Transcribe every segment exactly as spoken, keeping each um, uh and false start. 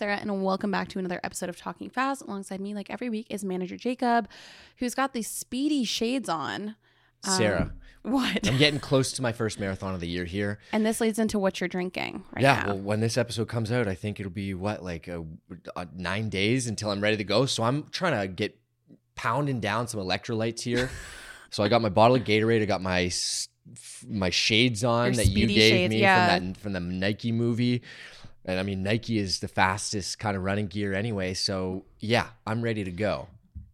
Sarah, and welcome back to another episode of Talking Fast. Alongside me, like every week, is manager Jacob, who's got these speedy shades on. Sarah. Um, what? I'm getting close to my first marathon of the year here. And this leads into what you're drinking right yeah, now. Yeah, well, when this episode comes out, I think it'll be, what, like a, a nine days until I'm ready to go. So I'm trying to get pounding down some electrolytes here. So I got my bottle of Gatorade. I got my my shades on Your that you gave shades, me yeah. from that from the Nike movie. And I mean, Nike is the fastest kind of running gear anyway. So yeah, I'm ready to go.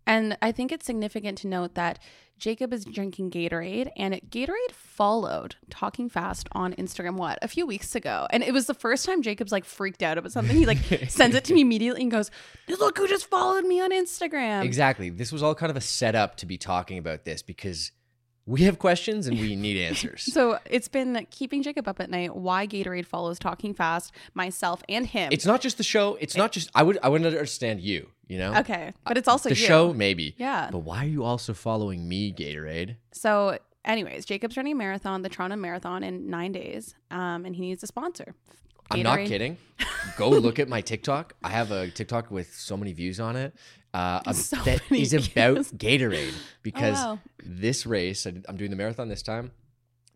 And I think it's significant to note that Jacob is drinking Gatorade, and Gatorade followed Talking Fast on Instagram, what, a few weeks ago. And it was the first time Jacob's like freaked out about something. He like sends it to me immediately and goes, look who just followed me on Instagram. Exactly. This was all kind of a setup to be talking about this because we have questions and we need answers. So it's been keeping Jacob up at night, why Gatorade follows Talking Fast, myself and him. It's not just the show. It's it, not just, I would, I wouldn't understand you. You know? Okay. But it's also the you. show, maybe. Yeah. But why are you also following me, Gatorade? So anyways, Jacob's running a marathon, the Toronto Marathon, in nine days. Um, and he needs a sponsor. Gatorade. I'm not kidding. Go look at my TikTok. I have a TikTok with so many views on it. Uh, so that is views. about Gatorade. Because oh, wow. this race, I'm doing the marathon this time.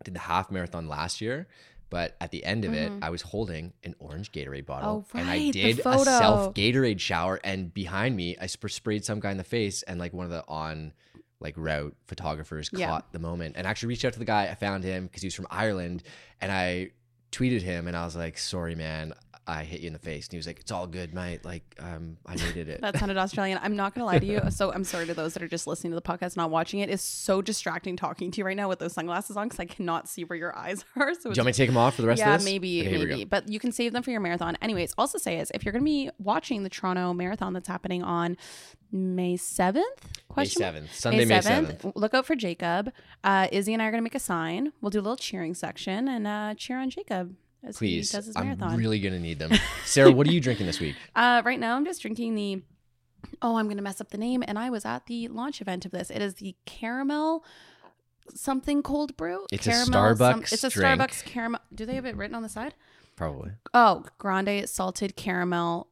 I did the half marathon last year. But at the end of it, mm-hmm. I was holding an orange Gatorade bottle, oh, right, and I did a self Gatorade shower. And behind me, I sprayed some guy in the face, and like one of the on like route photographers yeah. caught the moment and actually reached out to the guy. I found him because he was from Ireland, and I tweeted him, and I was like, "Sorry, man, I hit you in the face." And he was like, "It's all good, mate. Like, um, I needed it." That sounded Australian. I'm not gonna lie to you. So I'm sorry to those that are just listening to the podcast, not watching it. It's so distracting talking to you right now with those sunglasses on because I cannot see where your eyes are. So do you want me to take them off for the rest yeah, of this? Yeah, maybe, okay, maybe. But you can save them for your marathon. Anyways, also say is if you're gonna be watching the Toronto Marathon that's happening on May seventh? Question May seventh. Sunday, May seventh. Look out for Jacob. Uh, Izzy and I are gonna make a sign. We'll do a little cheering section and uh, cheer on Jacob. As Please, does his marathon. I'm really going to need them. Sarah, what are you drinking this week? Uh, right now, I'm just drinking the, oh, I'm going to mess up the name. And I was at the launch event of this. It is the caramel something cold brew. It's caramel, a Starbucks some, It's a drink. Starbucks caramel. Do they have it written on the side? Probably. Oh, grande salted caramel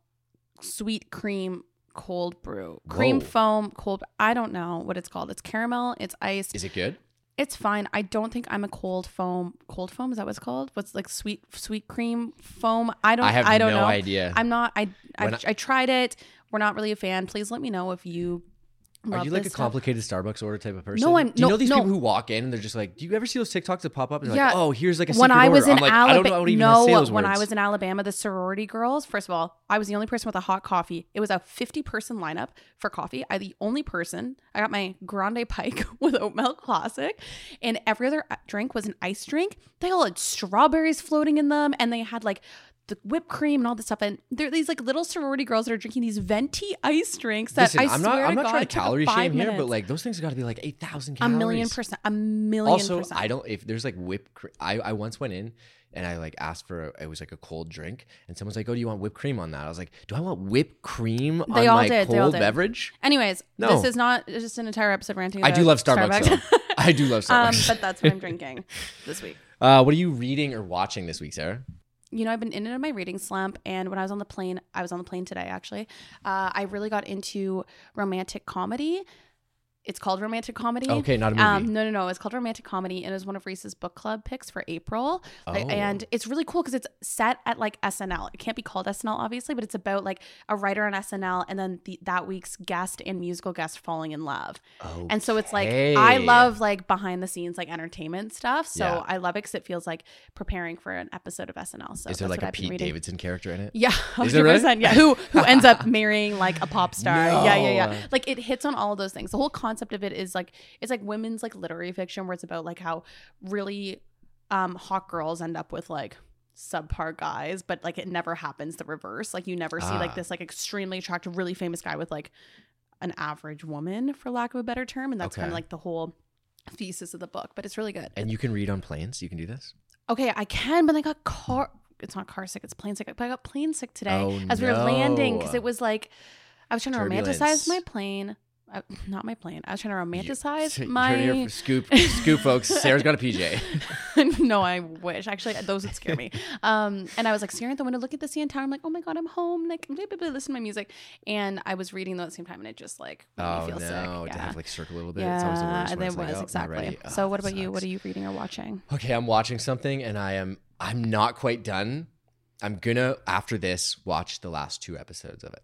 sweet cream cold brew. Cream Whoa. foam cold. I don't know what it's called. It's caramel. It's iced. Is it good? It's fine. I don't think I'm a cold foam. Cold foam? Is that what it's called? What's like sweet sweet cream foam? I don't I have I don't no know. idea. I'm not. I I, I I tried it. We're not really a fan. Please let me know if you love Are you like a stuff. complicated Starbucks order type of person? No, I'm Do you no, know these no. people who walk in and they're just like, do you ever see those TikToks that pop up? And they're yeah. like, oh, here's like a secret order. When I was order. in like, Alabama, no, when words. I was in Alabama, the sorority girls, first of all, I was the only person with a hot coffee. It was a fifty person lineup for coffee. I the only person. I got my Grande Pike with oat milk classic, and every other drink was an ice drink. They all had strawberries floating in them, and they had like the whipped cream and all this stuff, and there are these like little sorority girls that are drinking these venti ice drinks that Listen, I I'm swear not, I'm not God, trying to calorie shame minutes. here, but like those things got to be like eight thousand calories. A million percent, a million. Also, percent. I don't. If there's like whipped cream, I I once went in and I like asked for a, it was like a cold drink, and someone's like, "Oh, do you want whipped cream on that?" I was like, "Do I want whipped cream on they all my did, cold they all did. beverage?" Anyways, no. this is not just an entire episode ranting. About I do love Starbucks. Starbucks. I do love Starbucks, um, but that's what I'm drinking this week. Uh, what are you reading or watching this week, Sarah? You know, I've been in and out of my reading slump, and when I was on the plane, I was on the plane today, actually, uh, I really got into romantic comedy. It's called romantic comedy. Okay, not a movie. Um, no, no, no. It's called romantic comedy, and it was one of Reese's book club picks for April. Oh. Like, and it's really cool because it's set at like S N L. It can't be called S N L, obviously, but it's about like a writer on S N L and then the, that week's guest and musical guest falling in love. Okay. And so it's like, I love like behind the scenes, like entertainment stuff. So yeah. I love it because it feels like preparing for an episode of S N L. So is there like a I've Pete Davidson character in it? Yeah. Is there really? Yeah. Who, who ends up marrying like a pop star. No. Yeah, yeah, yeah. Like it hits on all of those things. The whole concept concept of it is like it's like women's like literary fiction where it's about like how really um hot girls end up with like subpar guys, but like it never happens the reverse. Like you never ah. see like this like extremely attractive really famous guy with like an average woman, for lack of a better term, and that's okay. kind of like the whole thesis of the book, but it's really good. And you can read on planes? You can do this? Okay, I can, but I got car it's not car sick, it's plane sick, but I got plane sick today oh, as no. we were landing because it was like I was trying Turbulence. to romanticize my plane. Uh, not my plan. I was trying to romanticize you, my you're here for scoop, scoop, folks. Sarah's got a P J. No, I wish. Actually, those would scare me. Um, and I was like staring at the window, look at the sand tower. I'm like, oh my god, I'm home. Like, blah, blah, blah, listen to my music. And I was reading though at the same time, and it just like made oh, me feel no, sick. Yeah. To have like circle a little bit. Yeah, it's always the worst when it was like, oh, exactly. Oh, so what about sucks. you? What are you reading or watching? Okay, I'm watching something, and I am I'm not quite done. I'm gonna after this watch the last two episodes of it,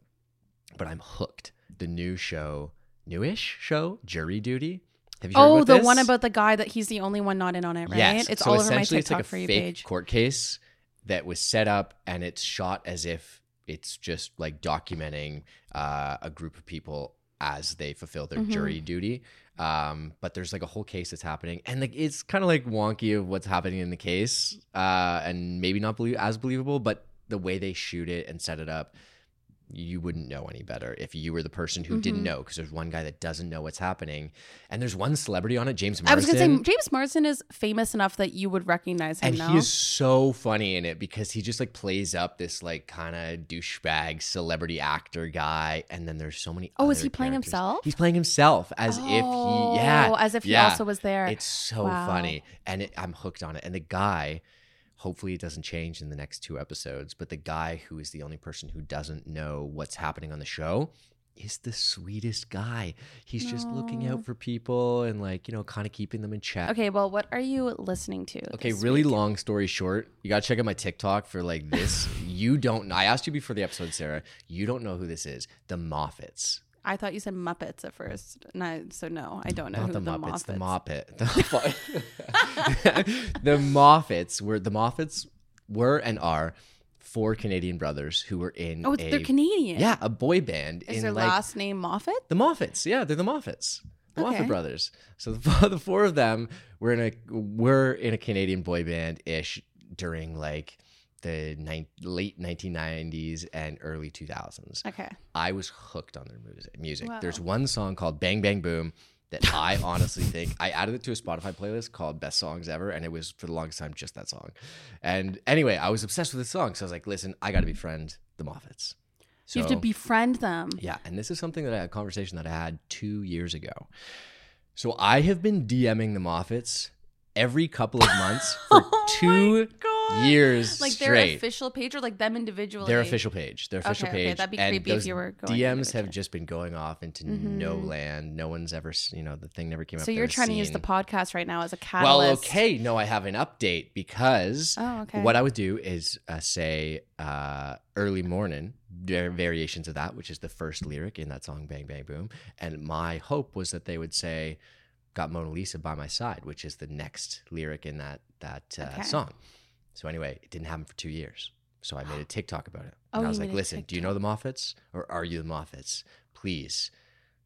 but I'm hooked. The new show. Newish show, Jury Duty. Have you heard oh, about this? Oh, the one about the guy that he's the only one not in on it, right? Yes. It's so all over my TikTok it's like a for you fake page. Court case that was set up, and it's shot as if it's just like documenting uh, a group of people as they fulfill their mm-hmm. jury duty. Um, but there's like a whole case that's happening, and like it's kind of like wonky of what's happening in the case, uh, and maybe not belie- as believable. But the way they shoot it and set it up. You wouldn't know any better if you were the person who mm-hmm. didn't know, because there's one guy that doesn't know what's happening, and there's one celebrity on it, James Marsden. I was going to say, James Marsden is famous enough that you would recognize him. And now. He is so funny in it because he just like plays up this like kind of douchebag celebrity actor guy, and then there's so many. Oh, other is he playing characters. himself? He's playing himself as oh, if he yeah, as if yeah. he also was there. It's so wow. funny, and it, I'm hooked on it. And the guy. Hopefully it doesn't change in the next two episodes, but the guy who is the only person who doesn't know what's happening on the show is the sweetest guy. He's Aww. just looking out for people and like, you know, kind of keeping them in check. Okay, well, what are you listening to? Okay, really week? long story short, you got to check out my TikTok for like this. You don't know. I asked you before the episode, Sarah. You don't know who this is. The Moffatts. I thought you said Muppets at first. And I, so no, I don't know Not who the, the Muppets. Moffatts. The Moppet. The, the Moffatts were the Moffatts were and are four Canadian brothers who were in. Oh, a, they're Canadian. Yeah, a boy band. Is in their like, last name Moffat? The Moffatts. Yeah, they're the Moffatts. The okay. Moffat brothers. So the, the four of them were in a were in a Canadian boy band ish during like. the ni- late nineteen nineties and early two thousands. Okay. I was hooked on their music. music. Wow. There's one song called Bang Bang Boom that I honestly think, I added it to a Spotify playlist called Best Songs Ever, and it was for the longest time just that song. And anyway, I was obsessed with this song, so I was like, listen, I got to befriend the Moffatts. So, you have to befriend them. Yeah, and this is something that I had a conversation that I had two years ago. So I have been DMing the Moffatts every couple of months for oh two years like their straight. Official page or like them individually? Their official page. Their official okay, page. Okay, that'd be creepy if you were going D Ms have just been going off into mm-hmm. no land. No one's ever, you know, the thing never came so up. So you're trying seen. to use the podcast right now as a catalyst. Well, okay. No, I have an update because oh, okay. what I would do is uh, say uh, early morning, there are variations of that, which is the first lyric in that song, Bang, Bang, Boom. And my hope was that they would say, got Mona Lisa by my side, which is the next lyric in that, that uh, okay. song. So anyway, it didn't happen for two years. So I made a TikTok about it. And oh, I was like, listen, do you know the Moffatts or are you the Moffatts? Please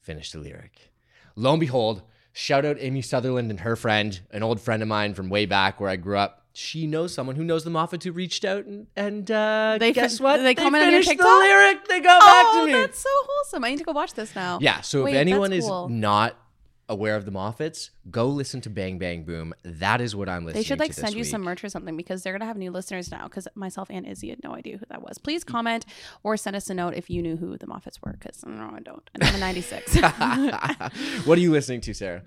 finish the lyric. Lo and behold, shout out Amy Sutherland and her friend, an old friend of mine from way back where I grew up. She knows someone who knows the Moffatts who reached out and, and uh, they guess fin- what? They, they comment on your TikTok? The lyric. They got oh, back to me. Oh, that's so wholesome. I need to go watch this now. Yeah. So Wait, if anyone is cool. not aware of the Moffatts, go listen to Bang Bang Boom. That is what I'm listening to. They should like send you some merch or something because they're gonna have new listeners now because myself and Izzy had no idea who that was. Please comment or send us a note if you knew who the Moffatts were because no, I don't. I'm a ninety-six. What are you listening to, Sarah?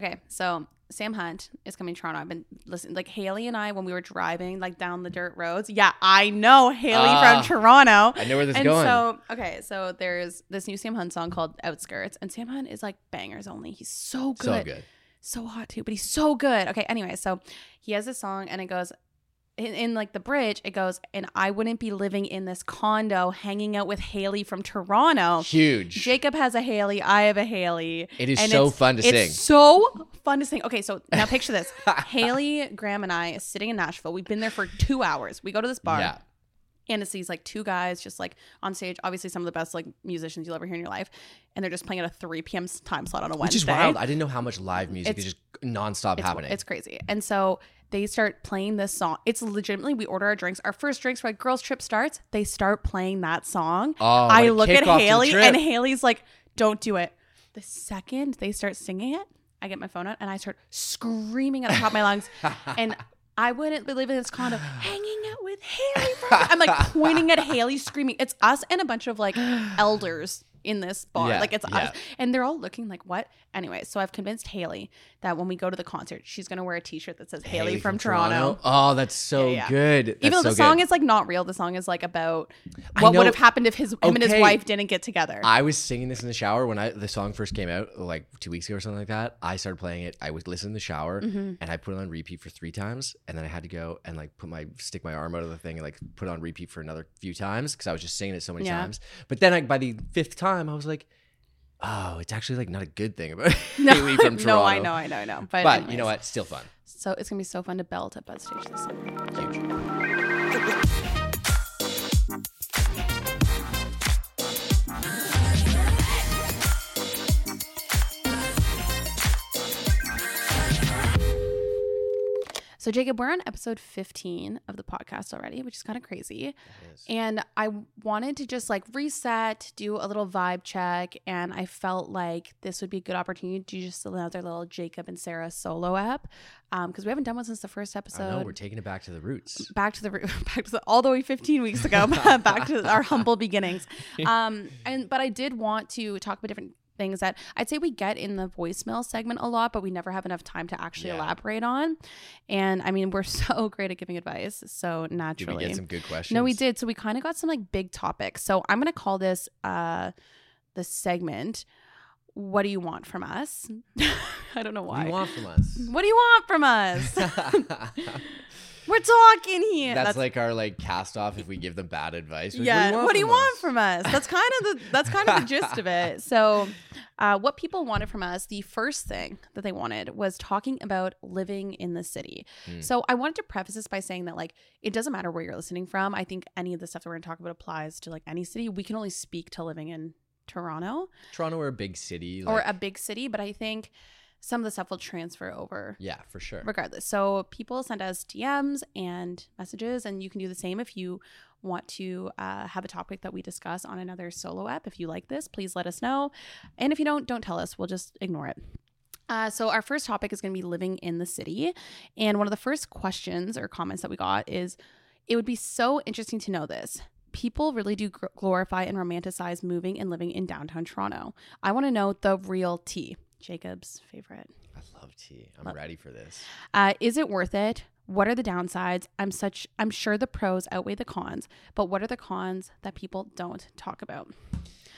Okay, so Sam Hunt is coming to Toronto. I've been listening. Like Hayley and I, when we were driving like down the dirt roads. Yeah, I know Hayley uh, from Toronto. I know where this is going. So, okay, so there's this new Sam Hunt song called Outskirts. And Sam Hunt is like bangers only. He's so good. So good. So hot too, but he's so good. Okay, anyway, so he has this song and it goes... In, in like the bridge, it goes, and I wouldn't be living in this condo hanging out with Hayley from Toronto. Huge. Jacob has a Hayley. I have a Hayley. It is and so fun to it's sing. It's so fun to sing. Okay, so now picture this. Hayley, Graham, and I are sitting in Nashville. We've been there for two hours. We go to this bar. Yeah. And it's these like two guys just like on stage, obviously some of the best like musicians you'll ever hear in your life. And they're just playing at a three p.m. time slot on a Wednesday. Which is wild. I didn't know how much live music it's, is just nonstop it's, happening. It's crazy. And so they start playing this song. It's legitimately, we order our drinks. Our first drinks were like, girls trip starts. They start playing that song. Oh, I look at Haley and Haley's like, don't do it. The second they start singing it, I get my phone out and I start screaming at the top of my lungs. And I wouldn't live in this condo hanging out with Haley. I'm like pointing at Haley, screaming. It's us and a bunch of like elders in this bar. Yeah, like it's yeah. us. And they're all looking like, what? Anyway, so I've convinced Hayley that when we go to the concert, she's going to wear a t-shirt that says Hayley, Hayley from, from Toronto. Toronto. Oh, that's so yeah, yeah. good. That's Even though so the song good. is like not real. The song is like about what would have happened if his, him okay. and his wife didn't get together. I was singing this in the shower when I the song first came out like two weeks ago or something like that. I started playing it. I was listening in the shower mm-hmm. and I put it on repeat for three times. And then I had to go and like put my, stick my arm out of the thing and like put it on repeat for another few times because I was just singing it so many yeah. times. But then I, by the fifth time, I was like, oh, it's actually like not a good thing about no, Hayley from Toronto. No, I know, I know, I know. But, but you know what? Still fun. So it's going to be so fun to belt at Bud Station this summer. Huge. So Jacob, we're on episode fifteen of the podcast already, which is kind of crazy. And I wanted to just like reset, do a little vibe check. And I felt like this would be a good opportunity to just another little Jacob and Sarah solo app. Um, because we haven't done one since the first episode. I know, we're taking it back to the roots. Back to the roots. Back to the, all the way fifteen weeks ago. Back to our humble beginnings. Um, and but I did want to talk about different things that I'd say we get in the voicemail segment a lot, but we never have enough time to actually yeah. elaborate on. And I mean, we're so great at giving advice. So naturally. Did we get some good questions? No, we did. So we kind of got some like big topics. So I'm going to call this uh, the segment, What Do You Want From Us? I don't know why. What do you want from us? What do you want from us? We're talking here. That's, that's like our like cast off if we give them bad advice. Like, yeah. What do you want, from, do you us? want from us? That's kind of the that's kind of the gist of it. So uh, what people wanted from us, the first thing that they wanted was talking about living in the city. Mm. So I wanted to preface this by saying that like it doesn't matter where you're listening from. I think any of the stuff that we're gonna talk about applies to like any city. We can only speak to living in Toronto. Toronto or a big city. Like- or a big city, but I think some of the stuff will transfer over. Yeah, for sure. Regardless. So people send us D Ms and messages, and you can do the same if you want to uh, have a topic that we discuss on another solo app. If you like this, please let us know. And if you don't, don't tell us. We'll just ignore it. Uh, so our first topic is going to be living in the city. And one of the first questions or comments that we got is, it would be so interesting to know this. People really do glorify and romanticize moving and living in downtown Toronto. I want to know the real tea. Jacob's favorite. I love tea. I'm love. ready for this. Uh, is it worth it? What are the downsides? I'm such. I'm sure the pros outweigh the cons, but what are the cons that people don't talk about?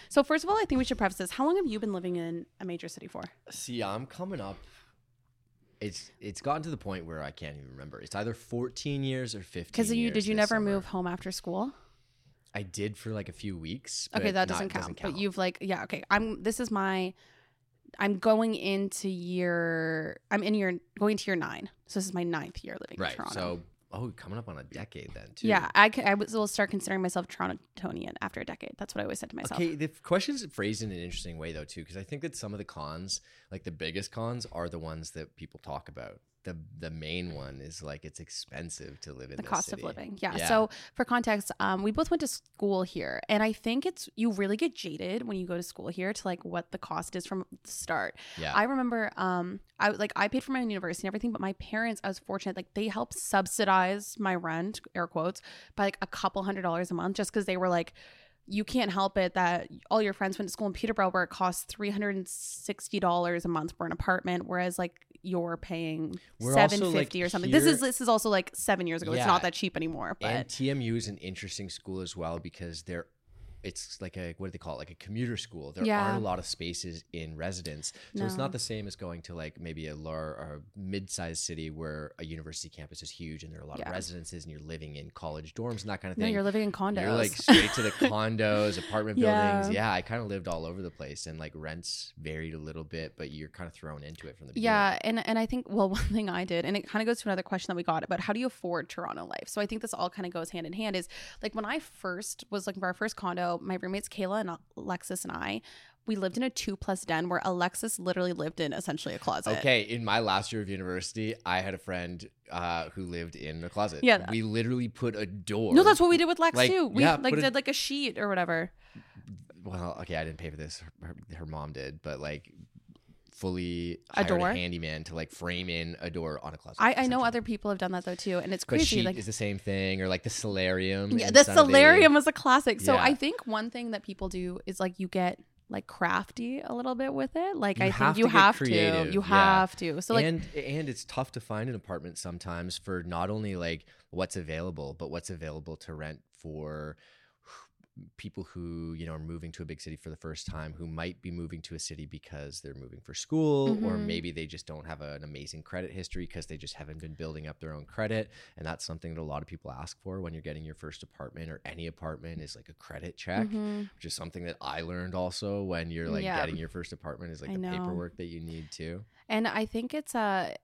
So first of all, I think we should preface this. How long have you been living in a major city for? See, I'm coming up. It's it's gotten to the point where I can't even remember. It's either fourteen years or fifteen. Because you did you never summer. move home after school? I did for like a few weeks. But okay, that doesn't, not, count. doesn't count. But you've like yeah okay. I'm. This is my. I'm going into year, I'm in year, going to year nine. So this is my ninth year living right. in Toronto. So, oh, coming up on a decade then too. Yeah, I, I will start considering myself Torontonian after a decade. That's what I always said to myself. Okay, the question's phrased in an interesting way though too, because I think that some of the cons, like the biggest cons are the ones that people talk about. The the main one is like it's expensive to live in the cost city. of living. Yeah. yeah. So for context, um, we both went to school here, and I think it's you really get jaded when you go to school here to like what the cost is from the start. Yeah. I remember um, I like I paid for my own university and everything, but my parents, I was fortunate, like they helped subsidize my rent, air quotes, by like a couple hundred dollars a month, just because they were like, you can't help it that all your friends went to school in Peterborough where it costs three hundred and sixty dollars a month for an apartment, whereas like you're paying seven fifty like or something. Here, this is this is also like seven years ago. Yeah. It's not that cheap anymore. But. And T M U is an interesting school as well because they're it's like a what do they call it? Like a commuter school. There yeah. aren't a lot of spaces in residence, so no. it's not the same as going to like maybe a large or mid-sized city where a university campus is huge and there are a lot yeah. of residences and you're living in college dorms and that kind of thing. No, you're living in condos. You're like straight to the condos, apartment yeah. buildings. Yeah, I kind of lived all over the place and like rents varied a little bit, but you're kind of thrown into it from the beginning. Yeah, and and I think well one thing I did, and it kind of goes to another question that we got about how do you afford Toronto life. So I think this all kind of goes hand in hand. Is like when I first was looking for our first condo. My roommates Kayla and Alexis and I, we lived in a two plus den where Alexis literally lived in essentially a closet. Okay, in my last year of university, I had a friend uh, who lived in a closet. Yeah, we literally put a door. No, that's what we did with Lex like, too. We yeah, like did a, like a sheet or whatever. Well, okay, I didn't pay for this. Her, her, her mom did, but like. fully hired a, door? a handyman to like frame in a door on a closet. I, I know other people have done that though too, and it's crazy. But sheet like, is the same thing, or like the solarium. Yeah, the Sunday. solarium was a classic. So yeah. I think one thing that people do is like you get like crafty a little bit with it. Like, you I think you have creative. to, you yeah. have to. So like, and, and it's tough to find an apartment sometimes for not only like what's available, but what's available to rent for people who, you know, are moving to a big city for the first time, who might be moving to a city because they're moving for school, mm-hmm. or maybe they just don't have a, an amazing credit history because they just haven't been building up their own credit. And that's something that a lot of people ask for when you're getting your first apartment or any apartment, is like a credit check, mm-hmm. which is something that I learned also when you're like yeah. getting your first apartment, is like I the know. paperwork that you need too. And I think it's a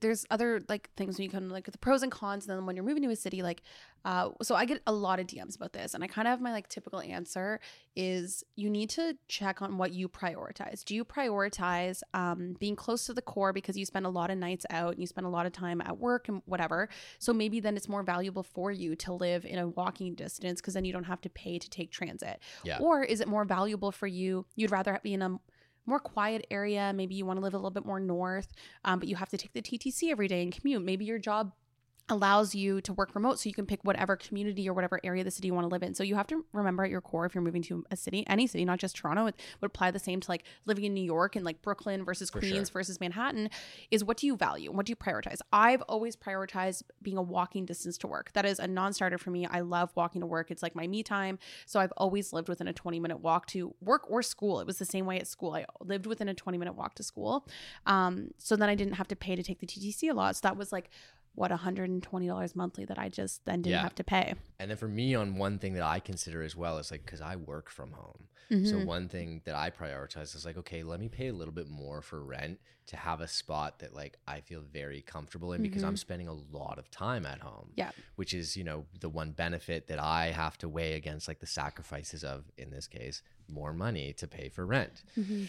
there's other like things when you come, like the pros and cons, and then when you're moving to a city, like uh so I get a lot of D Ms about this, and I kind of have my like typical answer is you need to check on what you prioritize. Do you prioritize um being close to the core because you spend a lot of nights out and you spend a lot of time at work and whatever, so maybe then it's more valuable for you to live in a walking distance because then you don't have to pay to take transit, yeah. or is it more valuable for you, you'd rather be in a more quiet area, maybe you want to live a little bit more north, um, but you have to take the T T C every day and commute. Maybe your job allows you to work remote, so you can pick whatever community or whatever area of the city you want to live in. So you have to remember at your core, if you're moving to a city, any city, not just Toronto, it would apply the same to like living in New York and like Brooklyn versus For Queens sure. versus Manhattan, is what do you value? What do you prioritize? I've always prioritized being a walking distance to work. That is a non-starter for me. I love walking to work. It's like my me time. So I've always lived within a twenty minute walk to work or school. It was the same way at school. I lived within a twenty minute walk to school. Um, so then I didn't have to pay to take the T T C a lot. So that was like, what, one hundred twenty dollars monthly that I just then didn't yeah. have to pay. And then for me, on one thing that I consider as well is like, because I work from home. Mm-hmm. So one thing that I prioritize is like, okay, let me pay a little bit more for rent to have a spot that like I feel very comfortable in, because mm-hmm. I'm spending a lot of time at home. Yeah. Which is, you know, the one benefit that I have to weigh against like the sacrifices of, in this case, more money to pay for rent. Mm-hmm.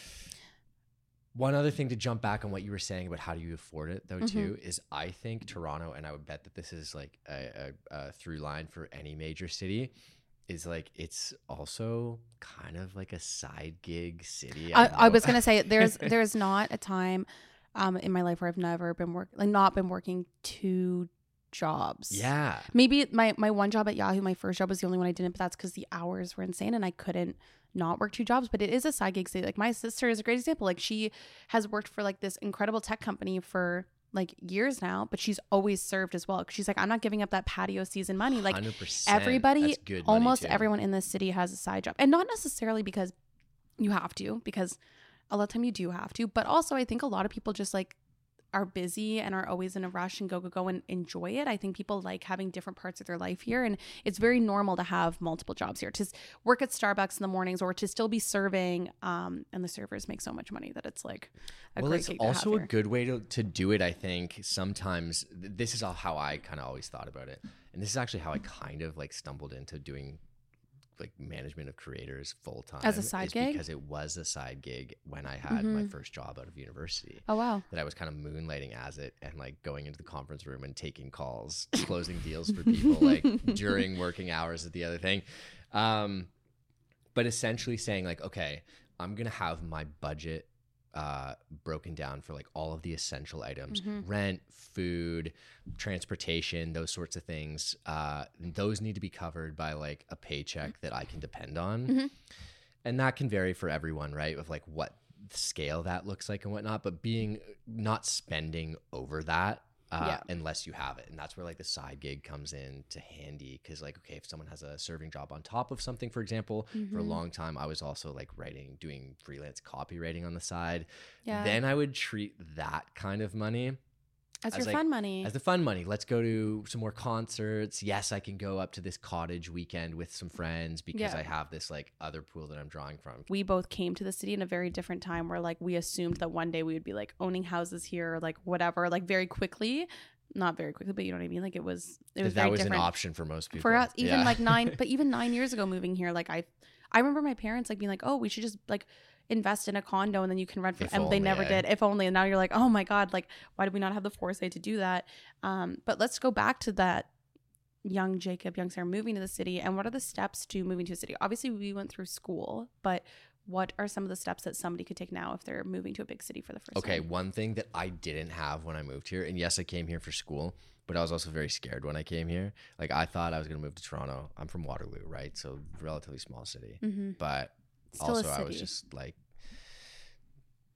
One other thing to jump back on what you were saying about how do you afford it, though, mm-hmm. too, is I think Toronto, and I would bet that this is like a, a, a through line for any major city, is like it's also kind of like a side gig city. I, I, I was going to say there's there's not a time um, in my life where I've never been work like not been working two jobs. Yeah. Maybe my, my one job at Yahoo, my first job, was the only one I didn't, but that's because the hours were insane and I couldn't not work two jobs. But it is a side gig city. Like my sister is a great example. Like she has worked for like this incredible tech company for like years now, but she's always served as well. She's like, I'm not giving up that patio season money. Like one hundred percent. Everybody, almost everyone in this city has a side job, and not necessarily because you have to, because a lot of time you do have to, but also I think a lot of people just like are busy and are always in a rush and go, go, go and enjoy it. I think people like having different parts of their life here. And it's very normal to have multiple jobs here, to work at Starbucks in the mornings or to still be serving. Um, and the servers make so much money that it's like a well, great gig to have here. Well, it's also a good way to, to do it, I think. Sometimes this is all how I kind of always thought about it. And this is actually how I kind of like stumbled into doing like management of creators full time as a side gig, because it was a side gig when I had mm-hmm. my first job out of university. Oh wow! That I was kind of moonlighting as it, and like going into the conference room and taking calls, closing deals for people like during working hours is the other thing. Um, but essentially saying like, okay, I'm gonna have my budget uh, broken down for like all of the essential items, mm-hmm. rent, food, transportation, those sorts of things. Uh, those need to be covered by like a paycheck that I can depend on. Mm-hmm. And that can vary for everyone, right? With like what scale that looks like and whatnot, but being not spending over that, Uh, yeah. unless you have it. And that's where like the side gig comes in to handy, because like, okay, if someone has a serving job on top of something, for example, mm-hmm. for a long time I was also like writing, doing freelance copywriting on the side, yeah. then I would treat that kind of money as, as your like, fun money. As the fun money. Let's go to some more concerts. Yes, I can go up to this cottage weekend with some friends because yeah. I have this like other pool that I'm drawing from. We both came to the city in a very different time where like we assumed that one day we would be like owning houses here or like whatever, like very quickly. Not very quickly, but you know what I mean? Like it was it was that very was different. An option for most people. For us, even yeah. like nine but even nine years ago moving here, like I I remember my parents like being like, oh, we should just like invest in a condo and then you can rent for, and they never did, if only. And now you're like, oh my god, like why did we not have the foresight to do that? Um but let's go back to that young Jacob, young Sarah moving to the city, and what are the steps to moving to a city? Obviously we went through school, but what are some of the steps that somebody could take now if they're moving to a big city for the first okay, time? Okay, one thing that I didn't have when I moved here, and yes, I came here for school, but I was also very scared when I came here. Like I thought I was gonna move to Toronto. I'm from Waterloo, right? So relatively small city, mm-hmm. but Still also, I was just like,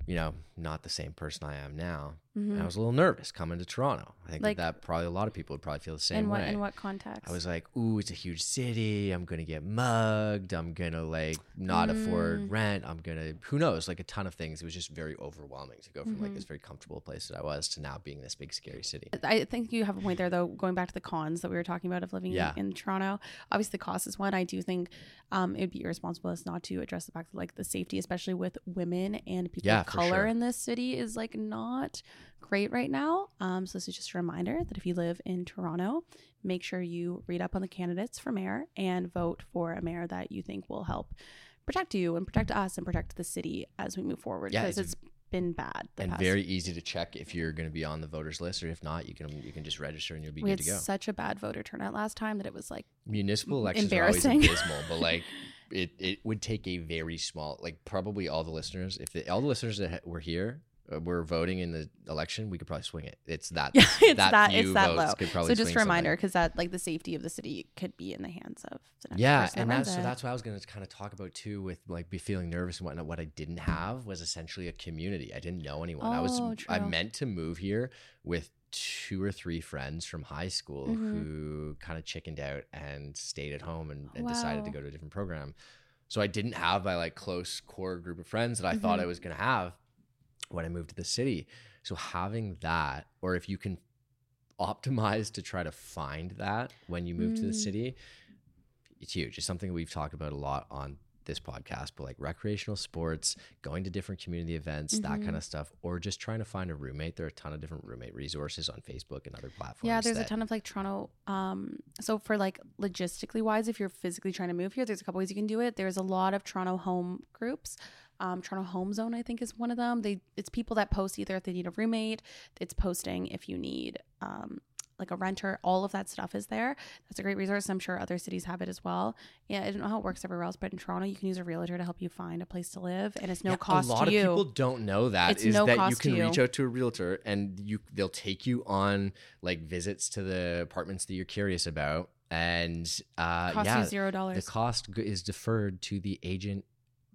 you know, not the same person I am now. Mm-hmm. And I was a little nervous coming to Toronto. I think like, that, that probably a lot of people would probably feel the same in what, way. In what context? I was like, ooh, it's a huge city. I'm going to get mugged. I'm going to like not mm. afford rent. I'm going to, who knows, like a ton of things. It was just very overwhelming to go from mm-hmm. like this very comfortable place that I was to now being this big, scary city. I think you have a point there though, going back to the cons that we were talking about of living yeah. in, in Toronto. Obviously the cost is one. I do think um, it'd be irresponsible as not to address the fact that like the safety, especially with women and people yeah, of color sure. in this city is like not great right now. Um, so this is just a reminder that if you live in Toronto, make sure you read up on the candidates for mayor and vote for a mayor that you think will help protect you and protect us and protect the city as we move forward, because yeah, it's, it's been bad the and past. Very easy to check if you're going to be on the voters list, or if not, you can you can just register and you'll be we good to go. We had such a bad voter turnout last time that it was like municipal elections are always abysmal, but like it it would take a very small, like probably all the listeners, if the, all the listeners that were here we're voting in the election, we could probably swing it. It's that, yeah, it's that, that few it's that votes low. Could probably. So just a reminder, because that like the safety of the city could be in the hands of the next yeah, person and that's, so that's what I was going to kind of talk about too, with like be feeling nervous and whatnot. What I didn't have was essentially a community. I didn't know anyone. Oh, I was true. I meant to move here with two or three friends from high school mm-hmm. who kind of chickened out and stayed at home and, and wow. decided to go to a different program. So I didn't have my like close core group of friends that I mm-hmm. thought I was going to have when I moved to the city. So having that, or if you can optimize to try to find that when you move mm. to the city, it's huge. It's something we've talked about a lot on this podcast, but like recreational sports, going to different community events, mm-hmm. that kind of stuff, or just trying to find a roommate. There are a ton of different roommate resources on Facebook and other platforms. Yeah, there's that, a ton of like Toronto. Um, so for like logistically wise, if you're physically trying to move here, there's a couple ways you can do it. There's a lot of Toronto home groups. Um, Toronto Home Zone, I think, is one of them. They It's people that post either if they need a roommate, it's posting if you need um, like a renter, all of that stuff is there. That's a great resource. I'm sure other cities have it as well. Yeah, I don't know how it works everywhere else, but in Toronto, you can use a realtor to help you find a place to live, and it's no yeah, cost to you. A lot of you. people don't know that it's is no that cost you can reach you. out to a realtor, and you they'll take you on like visits to the apartments that you're curious about, and uh, cost yeah, you zero dollars. The cost is deferred to the agent.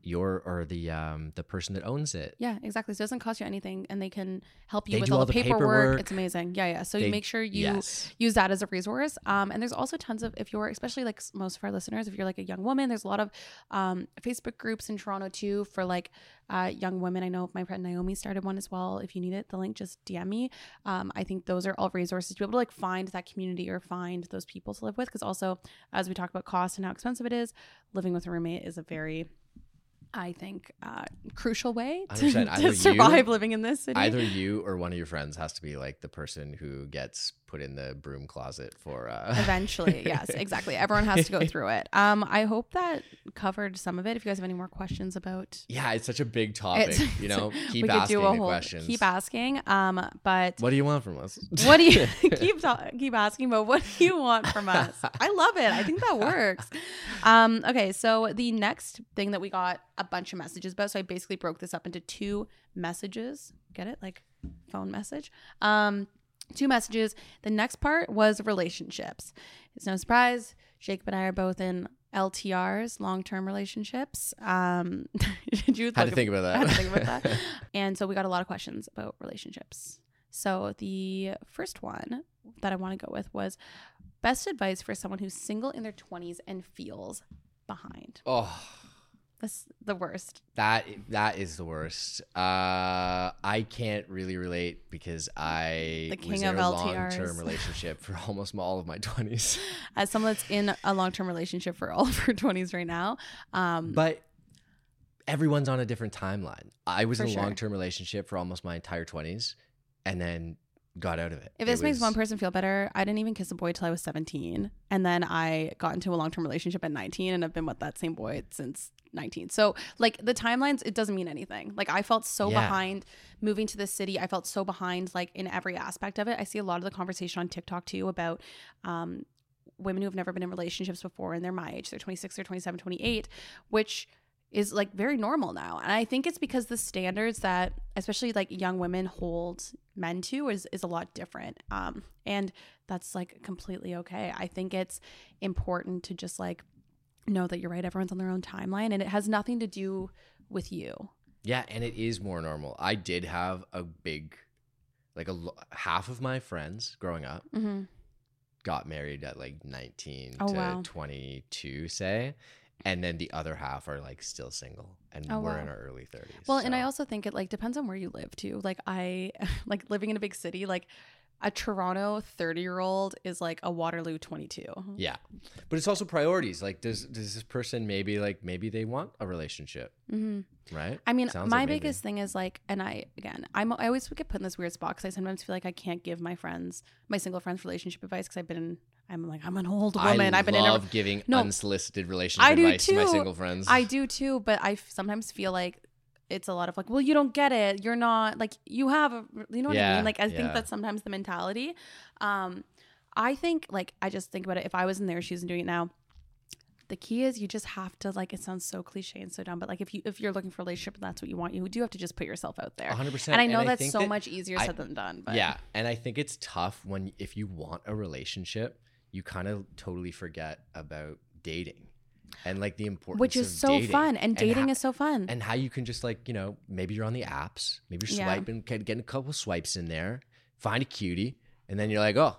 Your or the um the person that owns it. Yeah, exactly. So it doesn't cost you anything, and they can help you they with all, all the paperwork. paperwork. It's amazing. Yeah, yeah. So they, you make sure you yes. use that as a resource. Um, and there's also tons of, if you're, especially like most of our listeners, if you're like a young woman, there's a lot of um Facebook groups in Toronto too for like uh young women. I know my friend Naomi started one as well. If you need it, the link, just D M me. Um, I think those are all resources to be able to like find that community or find those people to live with. Because also, as we talk about cost and how expensive it is, living with a roommate is a very I think uh crucial way to, to survive you, living in this city. Either you or one of your friends has to be like the person who gets put in the broom closet for uh eventually. Yes, exactly. Everyone has to go through it. Um, I hope that covered some of it. If you guys have any more questions about yeah, it's such a big topic. You know, keep asking whole, questions. Keep asking. Um, but what do you want from us? What do you keep ta- keep asking? But what do you want from us? I love it. I think that works. Um, okay, so the next thing that we got a bunch of messages about, so I basically broke this up into two messages. Get it? Like phone message. Um. Two messages. The next part was relationships. It's no surprise, Jacob and I are both in L T Rs, long-term relationships. Um, you had to think about that. Had to think about that. And so we got a lot of questions about relationships. So the first one that I want to go with was best advice for someone who's single in their twenties and feels behind. Oh, that's the worst. That that is the worst. Uh, I can't really relate because I was in a long-term relationship for almost all of my twenties. As someone that's in a long-term relationship for all of her twenties right now. Um, but everyone's on a different timeline. I was in a sure. long-term relationship for almost my entire twenties and then got out of it. If this it makes was... one person feel better, I didn't even kiss a boy till I was seventeen. And then I got into a long-term relationship at nineteen and I've been with that same boy since nineteen. So like the timelines, it doesn't mean anything. Like I felt so yeah. behind moving to the city. I felt so behind like in every aspect of it. I see a lot of the conversation on TikTok too about um, women who have never been in relationships before and they're my age. They're twenty-six, they're twenty-seven, twenty-eight, which is like very normal now. And I think it's because the standards that especially like young women hold men to is, is a lot different. Um, and that's like completely okay. I think it's important to just like no, that you're right. Everyone's on their own timeline, and it has nothing to do with you. Yeah, and it is more normal. I did have a big, like a half of my friends growing up mm-hmm. got married at like nineteen oh, to wow. twenty-two, say, and then the other half are like still single, and oh, we're wow. in our early thirties. Well, so. And I also think it like depends on where you live too. Like I, like living in a big city, like a Toronto thirty-year-old is like a Waterloo twenty-two. Yeah. But it's also priorities. Like does does this person maybe like maybe they want a relationship, mm-hmm. right? I mean, Sounds my like biggest thing is like, and I, again, I'm, I always get put in this weird spot because I sometimes feel like I can't give my friends, my single friends relationship advice because I've been in, I'm like, I'm an old woman. I I've been in I love giving no, unsolicited relationship I advice to my single friends. I do too, but I sometimes feel like it's a lot of like, well, you don't get it. You're not like you have, a, you know what yeah, I mean? Like, I yeah. think that's sometimes the mentality. Um, I think like, I just think about it. If I was in their shoes and doing it now, the key is you just have to like, it sounds so cliche and so dumb, but like if you, if you're looking for a relationship and that's what you want, you do have to just put yourself out there. one hundred percent. And I know and that's I so that much easier I, said than done. But. Yeah. And I think it's tough when, if you want a relationship, you kind of totally forget about dating. And like the importance, which is of so dating. Fun, and dating and ha- is so fun, and how you can just like you know maybe you're on the apps, maybe you're swiping, yeah. getting a couple swipes in there, find a cutie, and then you're like, oh,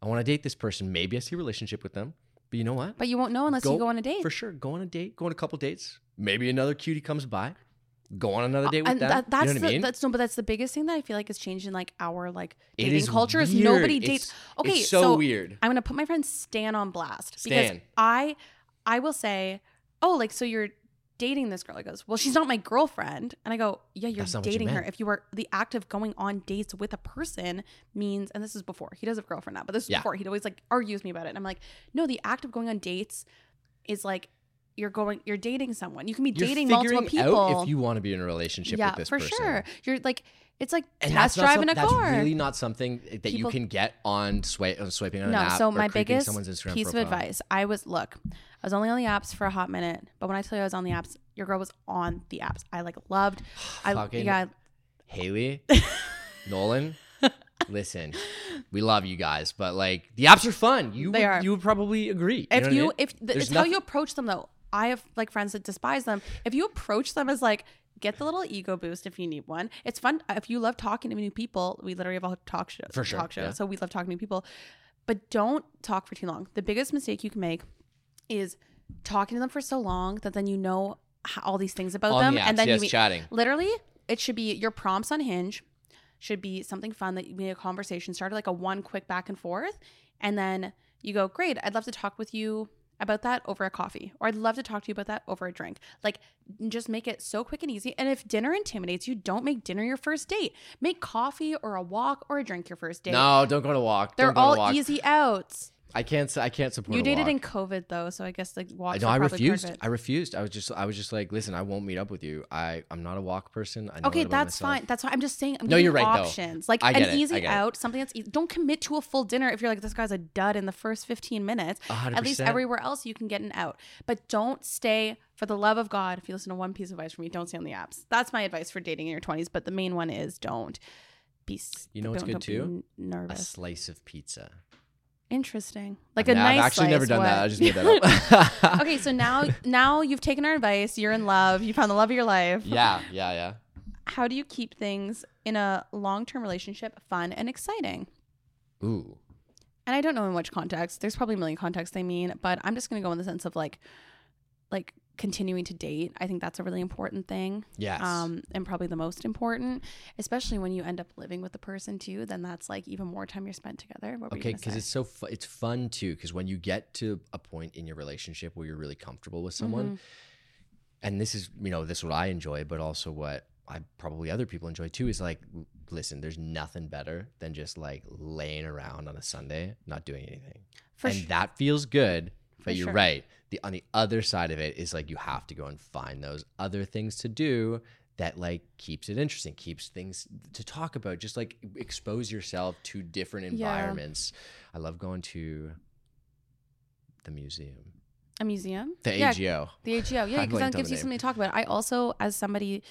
I want to date this person. Maybe I see a relationship with them, but you know what? But you won't know unless go, you go on a date. For sure, go on a date, go on a couple dates. Maybe another cutie comes by, go on another date with uh, and them. That, that's you know what the, I mean? That's no, but that's the biggest thing that I feel like is changing like our like dating is culture weird. Is nobody it's, dates. Okay, it's so, so weird. I'm gonna put my friend Stan on blast Stan. because I. I will say, oh, like, so you're dating this girl. He goes, well, she's not my girlfriend. And I go, yeah, you're dating her. If you were the act of going on dates with a person means, and this is before. He does have a girlfriend now, but this is yeah. before. He'd always, like, argue with me about it. And I'm like, no, the act of going on dates is, like, you're going, you're dating someone. You can be you're dating multiple people. Out if you want to be in a relationship yeah, with this for person. For sure. You're, like, it's, like, and test driving a car. That's really not something that people, you can get on swi- uh, swiping on no, an app so or my creeping biggest someone's Instagram piece profile. Of advice, I was, look... I was only on the apps for a hot minute, but when I tell you I was on the apps, your girl was on the apps. I like loved. I Fucking yeah. Hayley, Nolan, listen, we love you guys, but like the apps are fun. You they would, are. You would probably agree. If you, know you I mean? If the, it's nothing- how you approach them though. I have like friends that despise them. If you approach them as like. Get the little ego boost if you need one. It's fun. If you love talking to new people, we literally have a talk show. For sure. Talk show, yeah. So we love talking to new people. But don't talk for too long. The biggest mistake you can make is talking to them for so long that then you know how, all these things about on them. The apps, and then yes, you meet, chatting. Literally, it should be your prompts on Hinge should be something fun that you made a conversation started, like a one quick back and forth. And then you go, great, I'd love to talk with you about that over a coffee, or I'd love to talk to you about that over a drink. Like just make it so quick and easy. And if dinner intimidates you, don't make dinner your first date. Make coffee or a walk or a drink your first date. No, don't go to walk. They're all walk. Easy outs. I can't I can't support you a dated walk. In COVID though, so I guess like walk. No, I refused. I refused. I was just I was just like, listen, I won't meet up with you. I, I'm not a walk person. I know okay, that that's myself. Fine. That's why I'm just saying I'm no, giving you're right, options. Though. Like an it. Easy out, it. Something that's easy. Don't commit to a full dinner if you're like this guy's a dud in the first fifteen minutes. one hundred percent. At least everywhere else you can get an out. But don't stay for the love of God, if you listen to one piece of advice from me, don't stay on the apps. That's my advice for dating in your twenties, but the main one is don't be You know what's good too? Nervous. A slice of pizza. Interesting. Like I mean, a nice I've actually slice. Never done what? That. I just made that up. Okay, so now now you've taken our advice. You're in love. You found the love of your life. Yeah, yeah, yeah. How do you keep things in a long-term relationship fun and exciting? Ooh. And I don't know in which context. There's probably a million contexts they mean, but I'm just going to go in the sense of like like continuing to date. I think that's a really important thing. Yes. Um, and probably the most important, especially when you end up living with the person too, then that's like even more time you're spent together. What okay. Cause say? It's so, fu- it's fun too. Cause when you get to a point in your relationship where you're really comfortable with someone mm-hmm. and this is, you know, this is what I enjoy, but also what I probably other people enjoy too is like, listen, there's nothing better than just like laying around on a Sunday, not doing anything. For and sure. that feels good. But For you're sure. right. The on the other side of it is like you have to go and find those other things to do that like keeps it interesting, keeps things to talk about. Just like expose yourself to different environments. Yeah. I love going to the museum. A museum? The yeah, A G O. The A G O, yeah, because that gives you something to talk about. I also, as somebody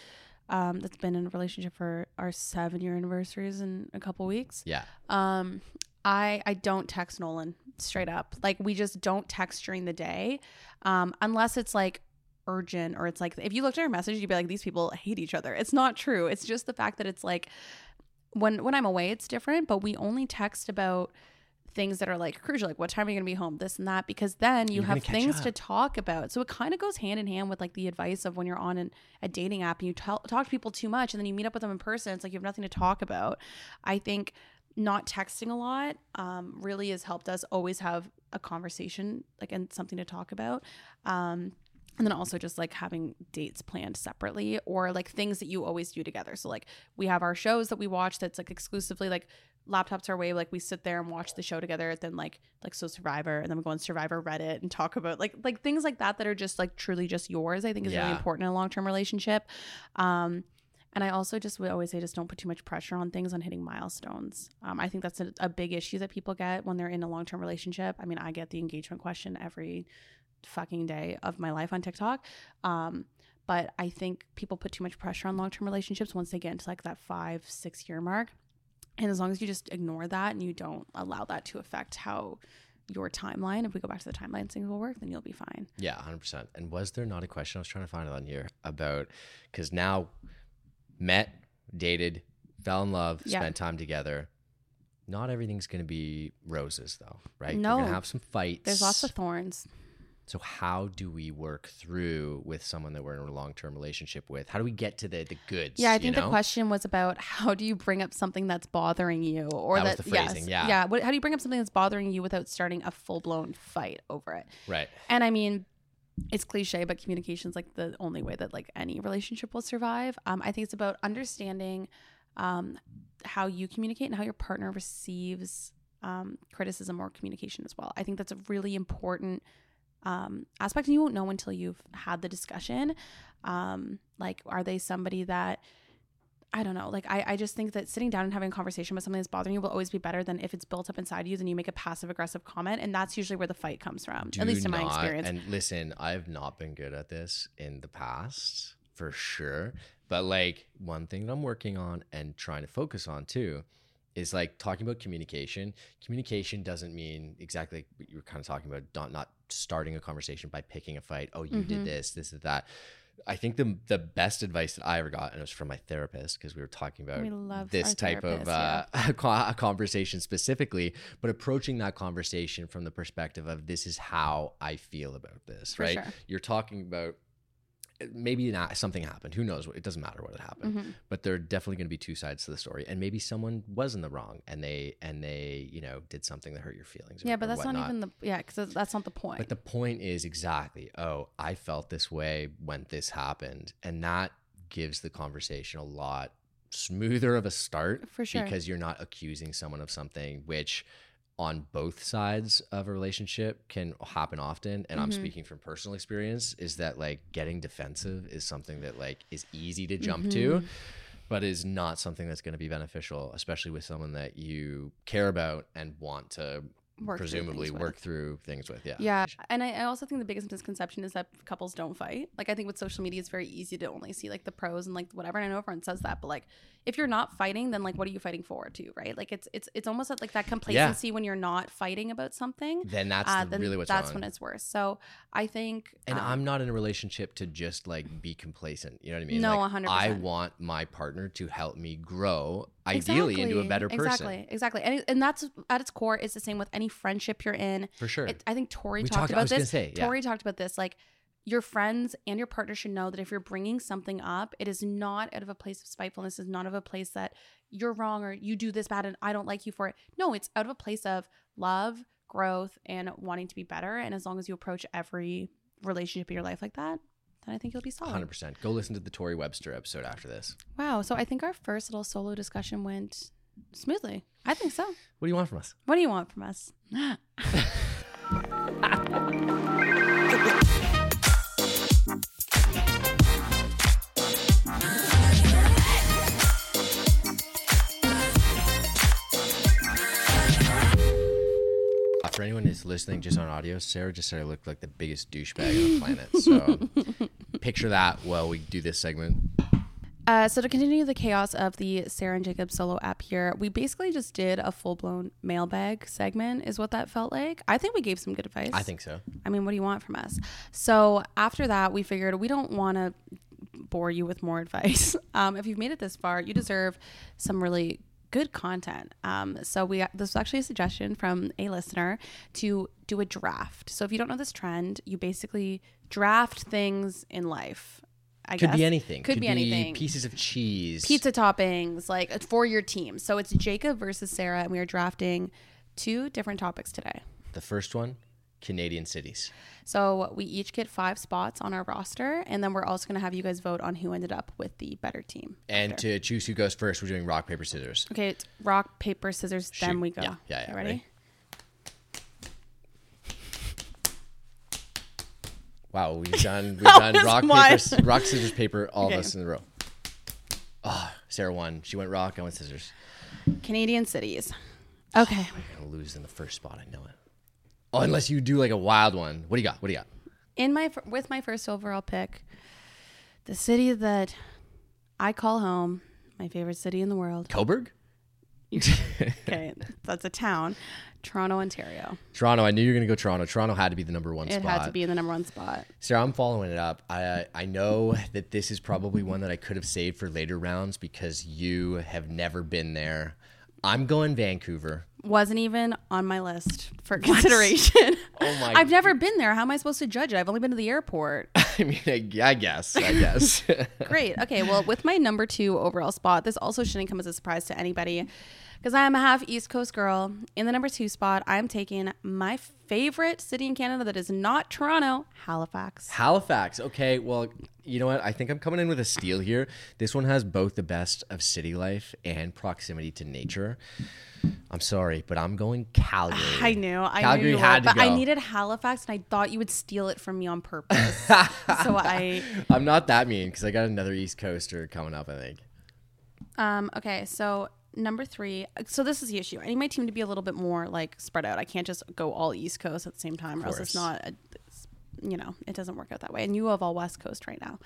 um, that's been in a relationship for our seven year anniversaries in a couple weeks. Yeah. Um, I I don't text Nolan straight up. Like, we just don't text during the day, um, unless it's like urgent, or it's like, if you looked at our message, you'd be like, these people hate each other. It's not true. It's just the fact that it's like, when when I'm away, it's different, but we only text about things that are like crucial, like what time are you gonna be home, this and that, because then you you're have things up to talk about. So it kind of goes hand in hand with like the advice of when you're on an, a dating app and you t- talk to people too much and then you meet up with them in person, it's like you have nothing to talk about. I think not texting a lot um really has helped us always have a conversation, like, and something to talk about. um And then also just like having dates planned separately, or like things that you always do together. So like we have our shows that we watch, that's like exclusively like laptops our way. Like we sit there and watch the show together. Then like like so Survivor, and then we go on Survivor Reddit and talk about like like things like that that are just like truly just yours. I think is yeah. really important in a long term relationship. Um, and I also just would always say just don't put too much pressure on things, on hitting milestones. Um, I think that's a, a big issue that people get when they're in a long term relationship. I mean, I get the engagement question every fucking day of my life on TikTok, um but I think people put too much pressure on long-term relationships once they get into like that five six year mark, and as long as you just ignore that and you don't allow that to affect how your timeline, if we go back to the timeline, things will work, then you'll be fine. Yeah, one hundred percent. And was there not a question I was trying to find on here about, because now met, dated, fell in love, yeah. spent time together, not everything's gonna be roses though, right? No, you're gonna have some fights, there's lots of thorns. So how do we work through with someone that we're in a long-term relationship with? How do we get to the the goods? Yeah, I think you know? The question was about how do you bring up something that's bothering you, or that, that was the phrasing, yes, yeah, yeah. What, how do you bring up something that's bothering you without starting a full-blown fight over it? Right. And I mean, it's cliche, but communication's like the only way that like any relationship will survive. Um, I think it's about understanding um, how you communicate and how your partner receives um, criticism or communication as well. I think that's a really important Um, aspect, and you won't know until you've had the discussion. Um, like, are they somebody that, I don't know, like I, I just think that sitting down and having a conversation with something that's bothering you will always be better than if it's built up inside you, then you make a passive aggressive comment, and that's usually where the fight comes from, Do at least in not, my experience. And listen, I've not been good at this in the past for sure, but like one thing that I'm working on and trying to focus on too is like talking about communication. Communication doesn't mean exactly like what you were kind of talking about, not, not starting a conversation by picking a fight. Oh, you mm-hmm. did this, this is that. I think the the best advice that I ever got, and it was from my therapist, because we were talking about this type of uh, yeah. a conversation specifically, but approaching that conversation from the perspective of, this is how I feel about this, For right? Sure. You're talking about, maybe not, something happened, who knows, it doesn't matter what happened, mm-hmm. but there are definitely going to be two sides to the story, and maybe someone was in the wrong and they and they you know did something that hurt your feelings, or, yeah but that's whatnot. Not even the yeah because that's not the point, but the point is exactly, oh, I felt this way when this happened, and that gives the conversation a lot smoother of a start, for sure, because you're not accusing someone of something, which on both sides of a relationship can happen often. And mm-hmm. I'm speaking from personal experience, is that like getting defensive is something that like is easy to jump mm-hmm. to, but is not something that's going to be beneficial, especially with someone that you care about and want to work presumably through work with. through things with. Yeah. Yeah. And I, I also think the biggest misconception is that couples don't fight. Like, I think with social media, it's very easy to only see like the pros and like whatever. And I know everyone says that, but like, if you're not fighting, then like, what are you fighting for too? Right. Like it's, it's, it's almost like that complacency yeah. when you're not fighting about something, then that's uh, then really what's that's wrong. When it's worse. So I think, and um, I'm not in a relationship to just like be complacent. You know what I mean? No, like, one hundred percent. I want my partner to help me grow ideally exactly. into a better person. Exactly. Exactly. And, it, and that's at its core, it's the same with any friendship you're in. For sure. It, I think Tori talked, talked about this. Say, yeah. Tori talked about this. Like, your friends and your partner should know that if you're bringing something up, it is not out of a place of spitefulness. It's not of a place that you're wrong or you do this bad and I don't like you for it. No, it's out of a place of love, growth, and wanting to be better. And as long as you approach every relationship in your life like that, then I think you'll be solid. one hundred percent. Go listen to the Tori Webster episode after this. Wow. So I think our first little solo discussion went smoothly. I think so. What do you want from us? What do you want from us? For anyone who's listening just on audio, Sarah just said I looked like the biggest douchebag on the planet. So picture that while we do this segment. Uh, so to continue the chaos of the Sarah and Jacob solo app here, we basically just did a full-blown mailbag segment is what that felt like. I think we gave some good advice. I think so. I mean, what do you want from us? So after that, we figured we don't want to bore you with more advice. Um, if you've made it this far, you deserve some really good content. Um, so we this was actually a suggestion from a listener to do a draft. So if you don't know this trend, you basically draft things in life. I could guess. be anything. Could, could be, be anything. Pieces of cheese, pizza toppings, like for your team. So it's Jacob versus Sarah, and we are drafting two different topics today. The first one, Canadian cities. So we each get five spots on our roster, and then we're also going to have you guys vote on who ended up with the better team. And after. To choose who goes first, we're doing rock, paper, scissors. Okay, it's rock, paper, scissors, Shoot. then we go. Yeah, yeah, yeah. Okay, ready? ready? Wow, we've done we've done rock paper, rock scissors paper all okay. of us in a row. Ah, oh, Sarah won. She went rock. I went scissors. Canadian cities. Okay. Oh, I'm gonna lose in the first spot. I know it. Oh, unless you do like a wild one. What do you got? What do you got? In my with my first overall pick, the city that I call home, my favorite city in the world, Coburg. Okay, that's a town. Toronto, Ontario. Toronto. I knew you were going to go Toronto. Toronto had to be the number one it spot. It had to be in the number one spot. Sarah, I'm following it up. I I know that this is probably one that I could have saved for later rounds because you have never been there. I'm going Vancouver. Wasn't even on my list for consideration. Oh my! I've never been there. How am I supposed to judge it? I've only been to the airport. I mean, I, I guess. I guess. Great. Okay. Well, with my number two overall spot, this also shouldn't come as a surprise to anybody because I'm a half East Coast girl. In the number two spot, I'm taking my favorite city in Canada that is not Toronto, Halifax. Halifax. Okay. Well, you know what? I think I'm coming in with a steal here. This one has both the best of city life and proximity to nature. I'm sorry, but I'm going Calgary. I knew. I Calgary knew had were, to go. I needed Halifax, and I thought you would steal it from me on purpose. So I... I'm not that mean, because I got another East Coaster coming up, I think. Um. Okay, so number three. So this is the issue. I need my team to be a little bit more, like, spread out. I can't just go all East Coast at the same time, or else it's not... A, it's, you know, it doesn't work out that way. And you have all West Coast right now.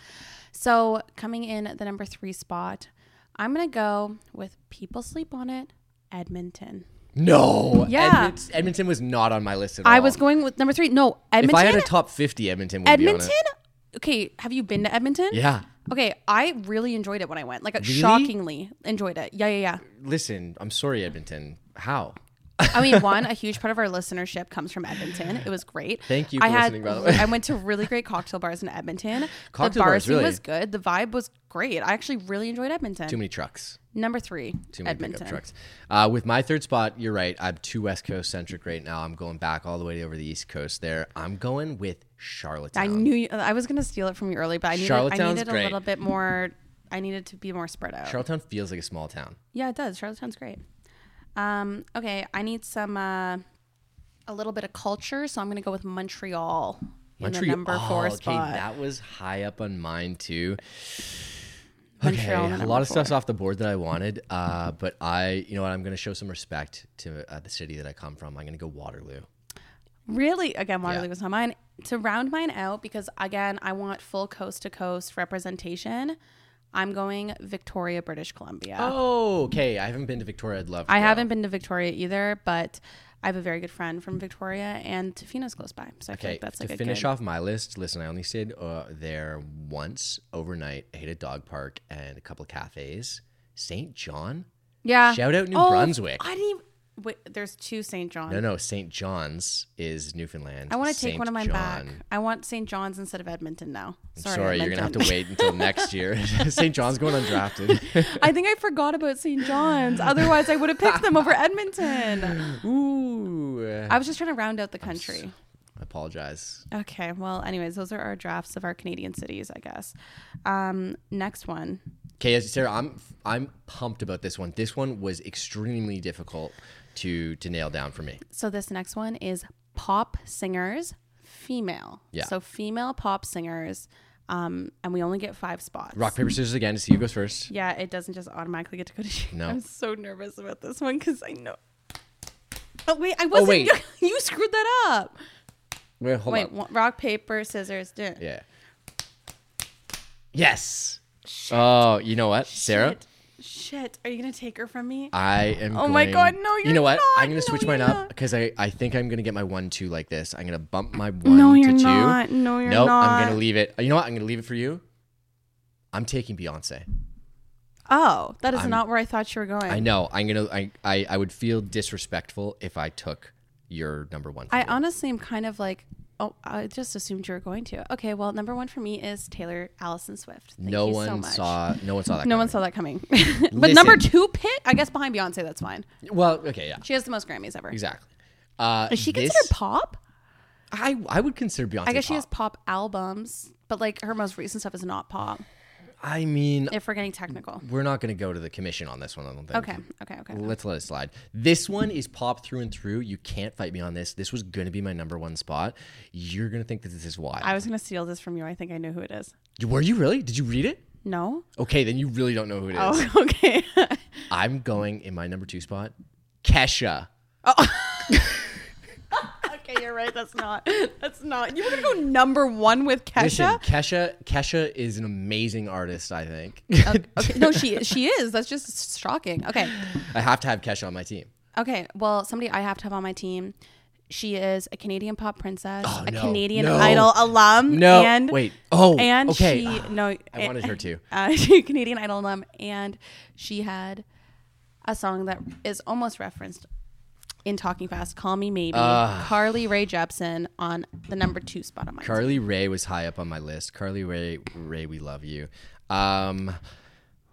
So coming in at the number three spot, I'm going to go with people sleep on it, Edmonton. No. Yeah. Edmont- Edmonton was not on my list at all. I was going with number three. No, Edmonton. If I had a top fifty, Edmonton would Edmonton? be on it. Okay. Have you been to Edmonton? Yeah. Okay. I really enjoyed it when I went. Like, really? Shockingly enjoyed it. Yeah, yeah, yeah. Listen, I'm sorry, Edmonton. How? I mean, one, a huge part of our listenership comes from Edmonton. It was great. Thank you for I had, listening, by the way. I went to really great cocktail bars in Edmonton. Cocktail the bar scene really? was good. The vibe was great. I actually really enjoyed Edmonton. Too many trucks. Number three, Too many Edmonton. Pickup trucks. Uh, with my third spot, you're right. I'm too West Coast centric right now. I'm going back all the way over the East Coast there. I'm going with Charlottetown. I knew you, I was going to steal it from you early, but I needed, I needed a great. little bit more. I needed to be more spread out. Charlottetown feels like a small town. Yeah, it does. Charlottetown's great. Um, okay, I need some uh, a little bit of culture, so I'm going to go with Montreal, Montreal in the number oh, four okay, spot. Okay, that was high up on mine too. Montreal, okay, a lot of four. stuff's off the board that I wanted, uh, but I, you know what, I'm going to show some respect to uh, the city that I come from. I'm going to go Waterloo. Really? Again, Waterloo yeah. was on mine. To round mine out, because again, I want full coast-to-coast representation, I'm going Victoria, British Columbia. Oh, okay. I haven't been to Victoria. I'd love to. I go. haven't been to Victoria either, but I have a very good friend from Victoria, and Tofino's close by. So I okay. feel like that's to like a good... To finish off my list, listen, I only stayed uh, there once overnight. I hit a dog park and a couple of cafes. Saint John? Yeah. Shout out New oh, Brunswick. I didn't even... Wait, there's two Saint John's. No, no. Saint John's is Newfoundland. I want to take Saint one of mine John. back. I want Saint John's instead of Edmonton now. Sorry, I'm sorry Edmonton. You're going to have to wait until next year. Saint John's going undrafted. I think I forgot about Saint John's. Otherwise, I would have picked them over Edmonton. Ooh. I was just trying to round out the country. So, I apologize. Okay. Well, anyways, those are our drafts of our Canadian cities, I guess. Um, next one. Okay, Sarah, I'm I'm pumped about this one. This one was extremely difficult to to nail down for me. So this next one is pop singers, female. Yeah. So female pop singers, um, and we only get five spots. Rock, paper, scissors again to see who goes first. Yeah, it doesn't just automatically get to go to you. No. I'm so nervous about this one because I know. Oh, wait, I wasn't. Oh, wait. You screwed that up. Wait, hold wait, on. Wait, rock, paper, scissors. Yeah. Yes. Shit. Oh, you know what, Sarah? Shit. Shit, are you going to take her from me? I am. Oh going, my God, no, you're not. You know what? Not. I'm going to no, switch mine not. up because I, I think I'm going to get my one two like this. I'm going to bump my one no, you're to two. Not. No, you're nope, not. No, I'm going to leave it. You know what? I'm going to leave it for you. I'm taking Beyonce. Oh, that is I'm, not where I thought you were going. I know. I'm going to, I, I, I would feel disrespectful if I took your number one. I you. honestly am kind of like, oh, I just assumed you were going to. Okay, well, number one for me is Taylor Allison Swift. Thank no you one so much. saw. No one saw that. no coming. one saw that coming. But number two pit, I guess behind Beyonce, that's fine. Well, okay, yeah. She has the most Grammys ever. Exactly. Uh, is she this, considered pop? I I would consider Beyonce. I guess pop. She has pop albums, but like her most recent stuff is not pop. I mean, if we're getting technical, we're not going to go to the commission on this one. I don't think. Okay, okay, okay. Let's let it slide. This one is pop through and through. You can't fight me on this. This was going to be my number one spot. You're going to think that this is wild. I was going to steal this from you. I think I know who it is. Were you really? Did you read it? No. Okay, then you really don't know who it is. Oh, okay. I'm going in my number two spot, Kesha. Oh. Okay, you're right. That's not. That's not. You were gonna go number one with Kesha. Listen, Kesha. Kesha is an amazing artist. I think. Okay, okay. No, she she is. That's just shocking. Okay. I have to have Kesha on my team. Okay. Well, somebody I have to have on my team. She is a Canadian pop princess, oh, a no, Canadian no, Idol alum. No. And, wait. Oh. And okay. She, oh, no. I wanted her to. Uh, she's a Canadian Idol alum, and she had a song that is almost referenced in Talking Fast, Call Me Maybe, uh, Carly Rae Jepsen on the number two spot on my list. Carly Rae was high up on my list. Carly Rae, Rae, we love you. Um,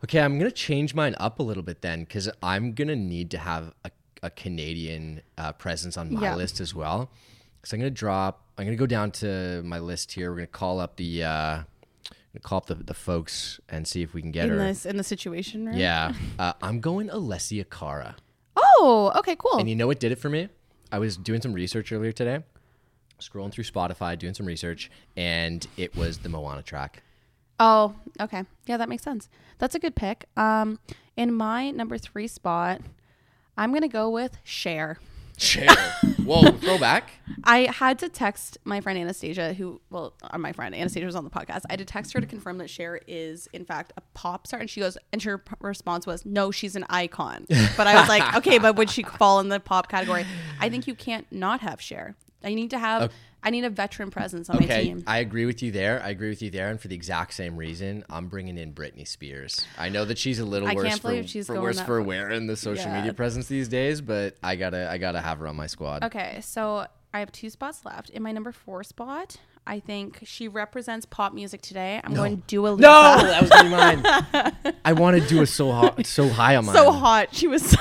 okay, I'm going to change mine up a little bit then because I'm going to need to have a, a Canadian uh, presence on my yeah. list as well. So I'm going to drop, I'm going to go down to my list here. We're going to call up the... Uh, Call up the, the folks and see if we can get in her. This, in the situation room? Yeah. Uh, I'm going Alessia Cara. Oh, okay, cool. And you know what did it for me? I was doing some research earlier today, scrolling through Spotify, doing some research, and it was the Moana track. Oh, okay. Yeah, that makes sense. That's a good pick. Um, in my number three spot, I'm going to go with Cher. Cher. Whoa, throwback. I had to text my friend Anastasia, who, well, my friend Anastasia was on the podcast. I had to text her to confirm that Cher is, in fact, a pop star. And she goes, and her response was, no, she's an icon. But I was like, okay, but would she fall in the pop category? I think you can't not have Cher. I need to have, okay. I need a veteran presence on okay. my team. I agree with you there. I agree with you there. And for the exact same reason, I'm bringing in Britney Spears. I know that she's a little I worse for, she's for, worse for wearing the social yeah. media presence these days, but I gotta, I gotta have her on my squad. Okay. So I have two spots left. In my number four spot, I think she represents pop music today. I'm no. going Dua Lipa. No, that was really mine. I wanted Dua so hot, so high on mine. So hot. She was.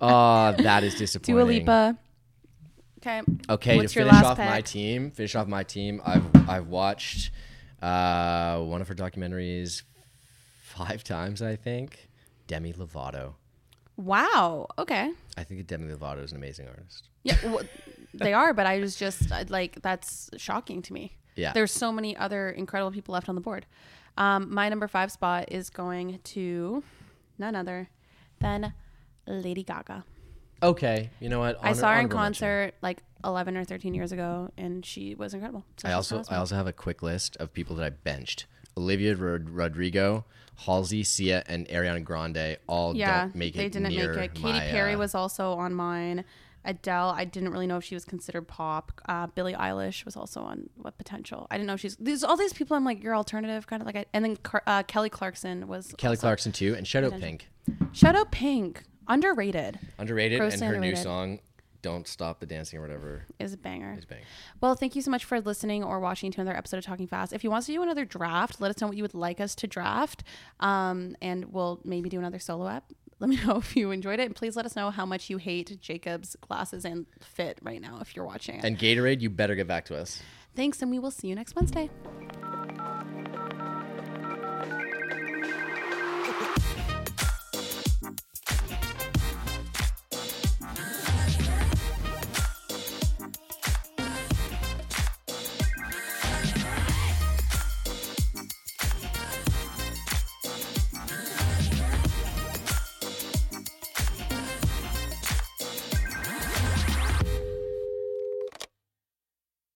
Oh, that is disappointing. Dua Lipa. Okay. Okay. What's to finish off pick? my team, finish off my team. I've I've watched uh, one of her documentaries five times, I think. Demi Lovato. Wow. Okay. I think Demi Lovato is an amazing artist. Yeah, well, they are. But I was just like, that's shocking to me. Yeah. There's so many other incredible people left on the board. Um, my number five spot is going to none other than Lady Gaga. Okay, you know what? Honor, I saw her in concert mention. like eleven or thirteen years ago, and she was incredible. So I also I also have a quick list of people that I benched: Olivia Rod- Rodrigo, Halsey, Sia, and Ariana Grande. All yeah, don't make it. They didn't near make it. Katy my, Perry uh, was also on mine. Adele, I didn't really know if she was considered pop. Uh, Billie Eilish was also on what potential. I didn't know if she's these all these people. I'm like your alternative kind of like. I, and then Car- uh, Kelly Clarkson was Kelly Clarkson too, and Shadow potential. Pink. Shadow Pink. Underrated. Underrated, Grossly and her underrated. New song, Don't Stop the Dancing or whatever, is a banger. Is a banger. Well, thank you so much for listening or watching to another episode of Talking Fast. If you want us to do another draft, let us know what you would like us to draft, um, and we'll maybe do another solo app. Let me know if you enjoyed it, and please let us know how much you hate Jacob's glasses and fit right now if you're watching it. And Gatorade, you better get back to us. Thanks, and we will see you next Wednesday.